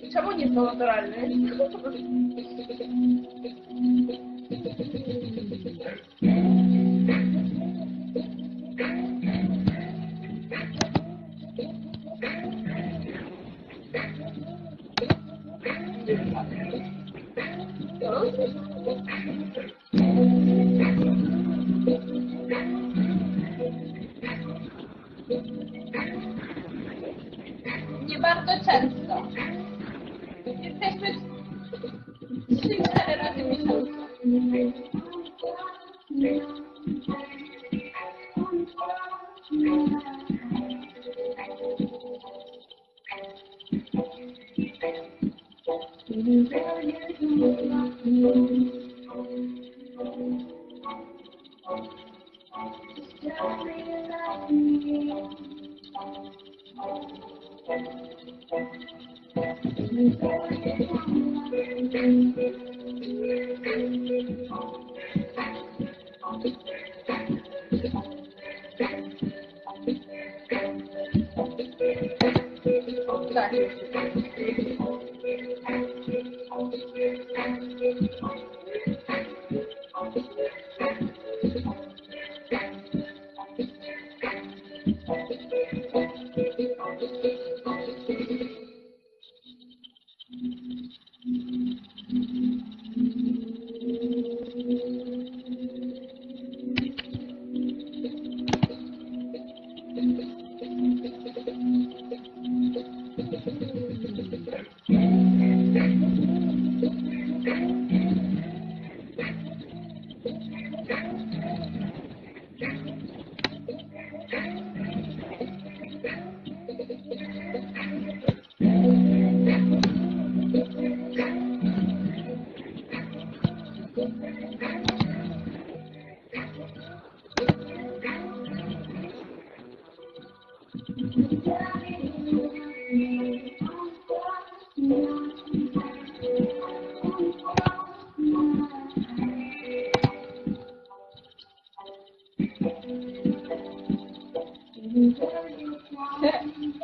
Почему не было натуральное? Nie bardzo często. Jesteśmy 3-4 razy w miesiącu.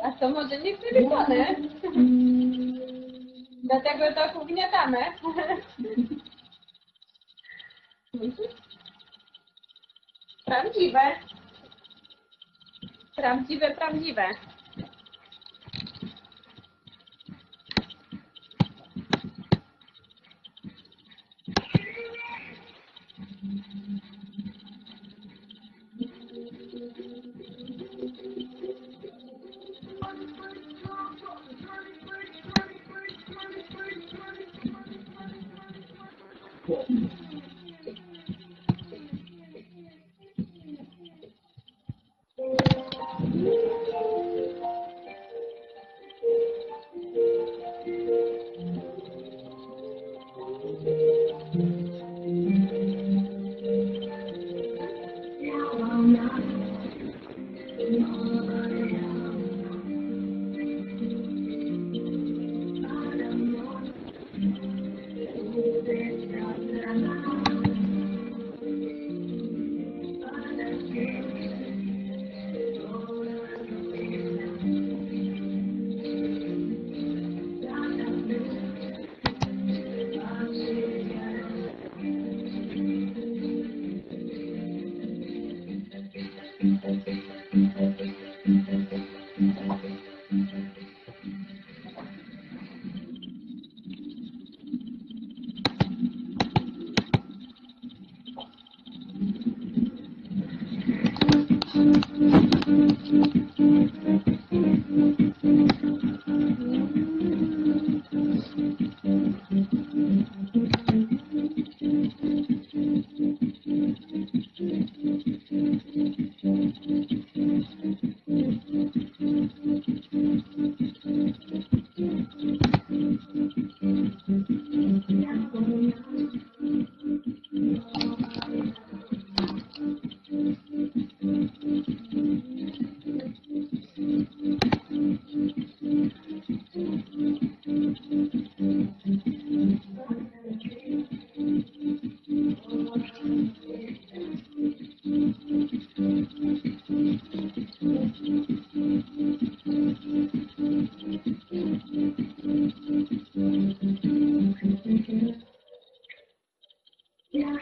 A to może nikt nie wykone. Dlatego to ugniatamy. Prawdziwe. Prawdziwe, prawdziwe.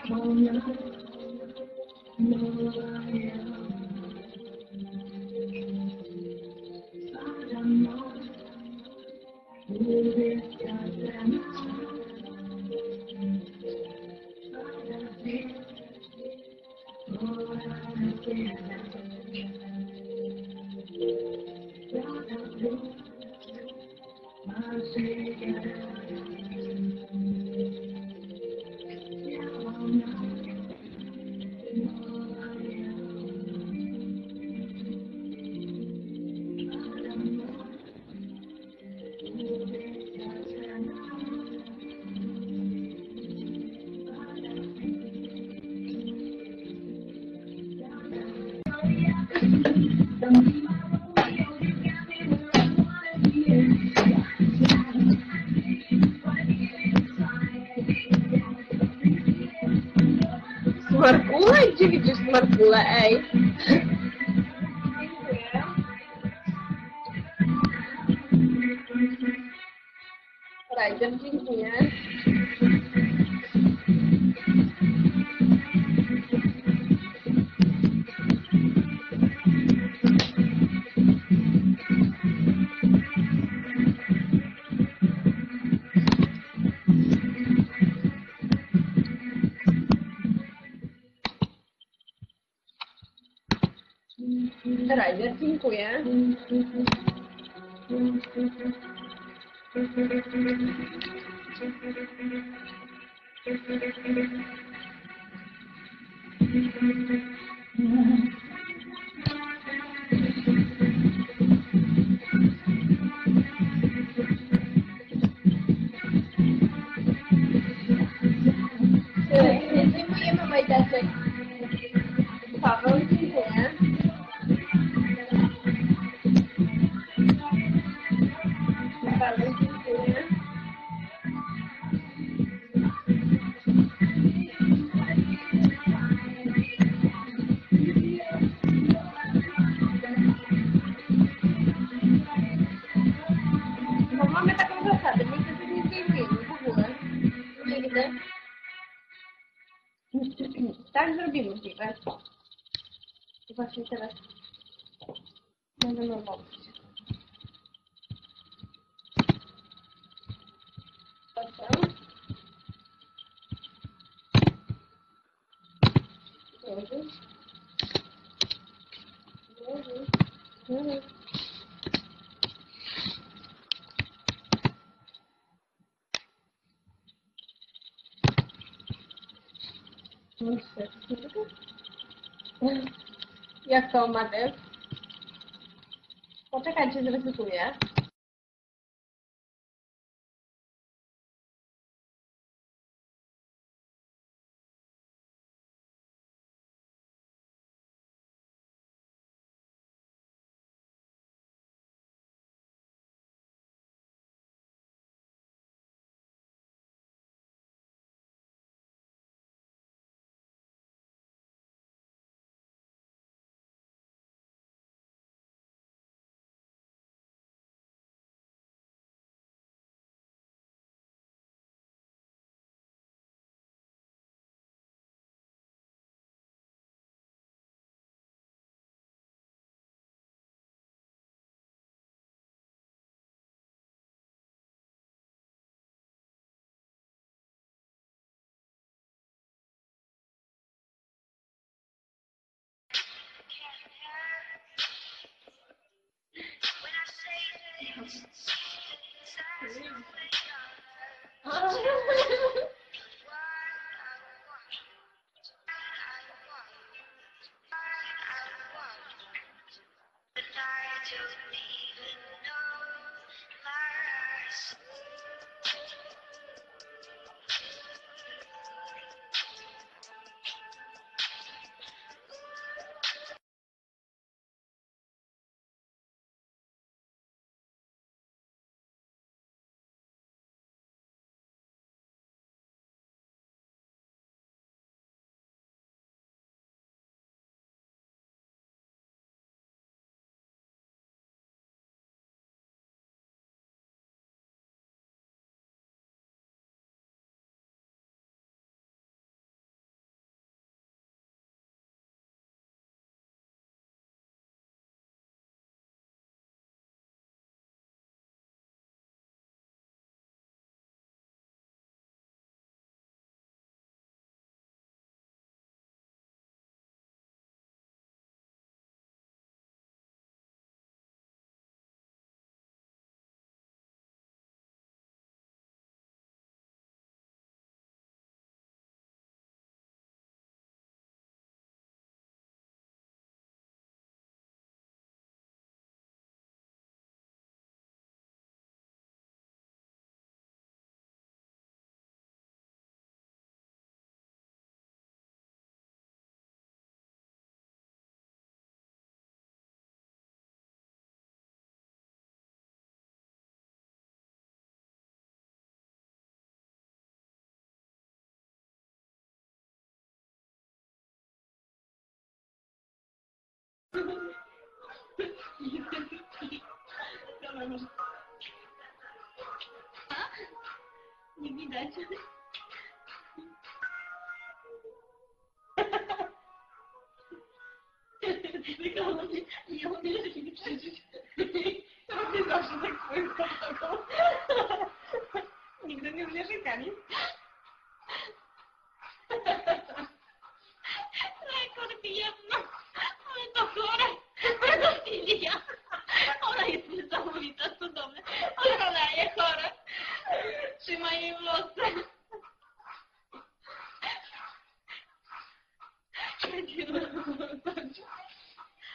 Dziękuję. Dziękujemy Majdasek. Paweł, dziękuję. I właśnie teraz będę normalnie. Jak to Matyf? Poczekajcie, zrecytuję. Nie widać. Nie umiesz mi przeżyć. To mnie zawsze tak swoim kochaną. Nigdy nie umiesz rękami.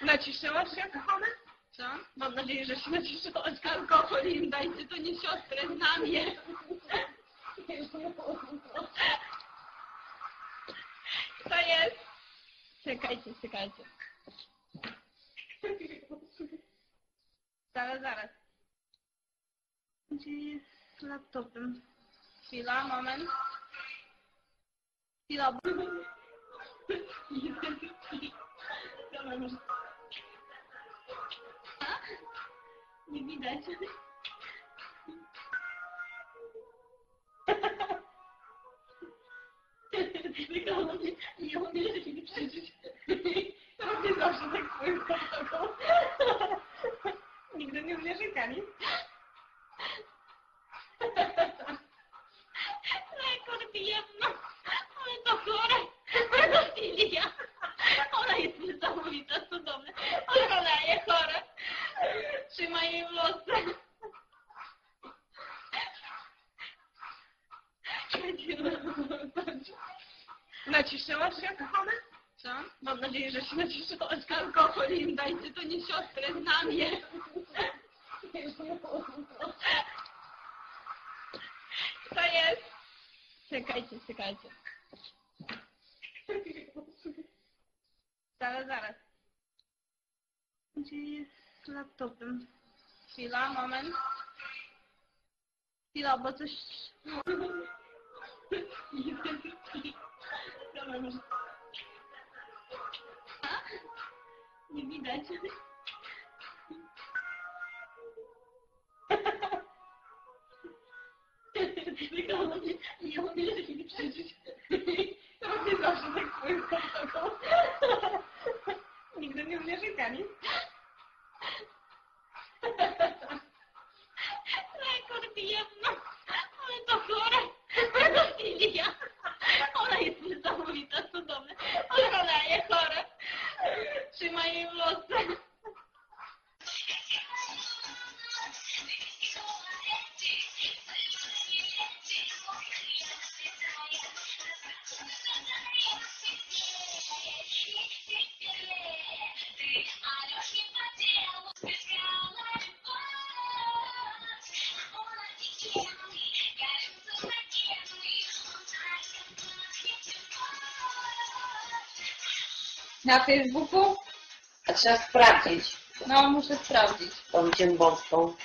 Nacieszyłaś się, kochana? Co? Mam nadzieję, że się nacieszyłaś. Alkohol im dajcie, to nie siostrę, znam je. To jest. Czekajcie, czekajcie. Zaraz, zaraz. Gdzie jest laptopem? Chwila, moment. Chwila. Nie widać. Nie umiesz mi przeżyć. To mnie zawsze tak swoim kochaną. Nigdy nie umiesz rękami. Nacieszyłaś się, kochana? Co? Mam nadzieję, że się nacieszyłaś. Alkohol im dajcie, to nie siostrę, znam je. To jest. Czekajcie, czekajcie. Zaraz, zaraz. Gdzie jest laptopem? Chwila, moment. Chwila, bo coś... Nie widać. Nie umiesz mi przeżyć. To mnie zawsze tak swoim kochaną. Nigdy nie umiesz rękami. Na Facebooku? A trzeba sprawdzić. No, muszę sprawdzić. Tą Ciembowską.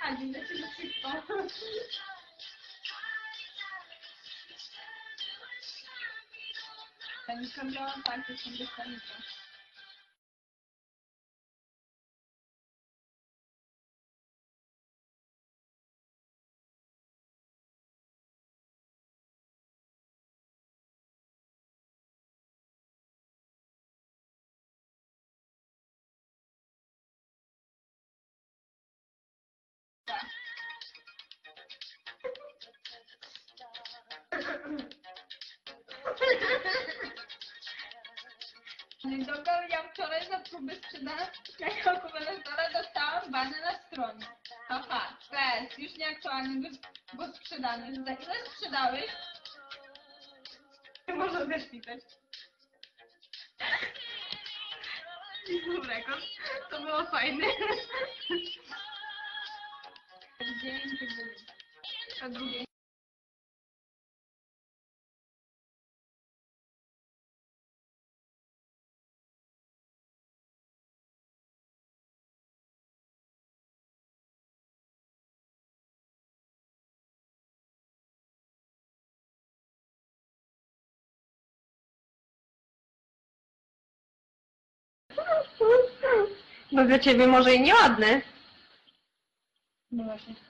Hani ne trafik var. Ben yıkamda fark ettim. Doktor, ja wczoraj za próby sprzedawczego komentatora dostałam banę na stronie. Haha, bez, już nieaktualny, bo sprzedany. Za ile sprzedałeś? Można też pisać. Dobrego, to było fajne. Dzień dobry. A drugiej. No dla ciebie może i nieładny. No właśnie.